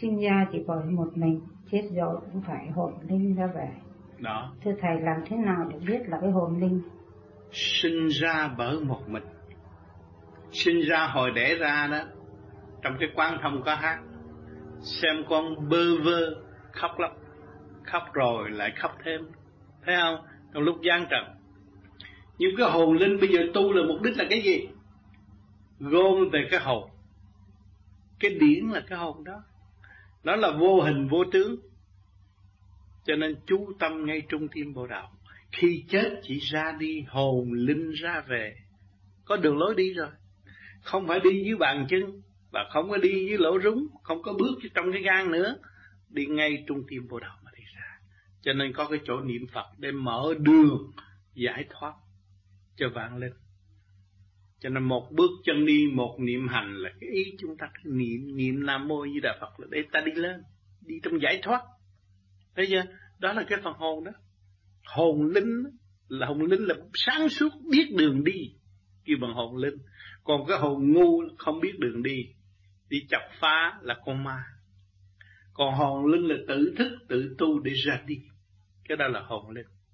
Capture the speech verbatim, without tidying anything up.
Sinh ra chỉ còn một mình, chết rồi cũng phải hồn linh ra về. Đó. Thưa Thầy, làm thế nào để biết là cái hồn linh? Sinh ra bởi một mình. Sinh ra hồi đẻ ra đó, trong cái Quán Thông có hát, xem con bơ vơ, khóc lắm, khóc rồi lại khóc thêm, thấy không? Trong lúc gian trần. Nhưng cái hồn linh bây giờ tu là mục đích là cái gì? Gom về cái hồn. Cái điển là cái hồn đó. Nó là vô hình vô tướng. Cho nên chú tâm ngay trung tim Bồ Đạo. Khi chết chỉ ra đi, hồn linh ra về. Có đường lối đi rồi. Không phải đi dưới bàn chân, và không có đi dưới lỗ rúng, không có bước trong cái gan nữa. Đi ngay trung tim Bồ Đạo mà đi ra. Cho nên có cái chỗ niệm Phật để mở đường giải thoát cho vạn linh. Cho nên một bước chân đi, một niệm hành là cái ý chúng ta cái niệm, niệm Nam Mô A Di Đà Phật là để ta đi lên, đi trong giải thoát. Thấy chưa? Đó là cái phần hồn đó. Hồn linh là hồn linh là sáng suốt biết đường đi, kêu bằng hồn linh. Còn cái hồn ngu không biết đường đi, đi chọc phá là con ma. Còn hồn linh là tự thức, tự tu để ra đi. Cái đó là hồn linh.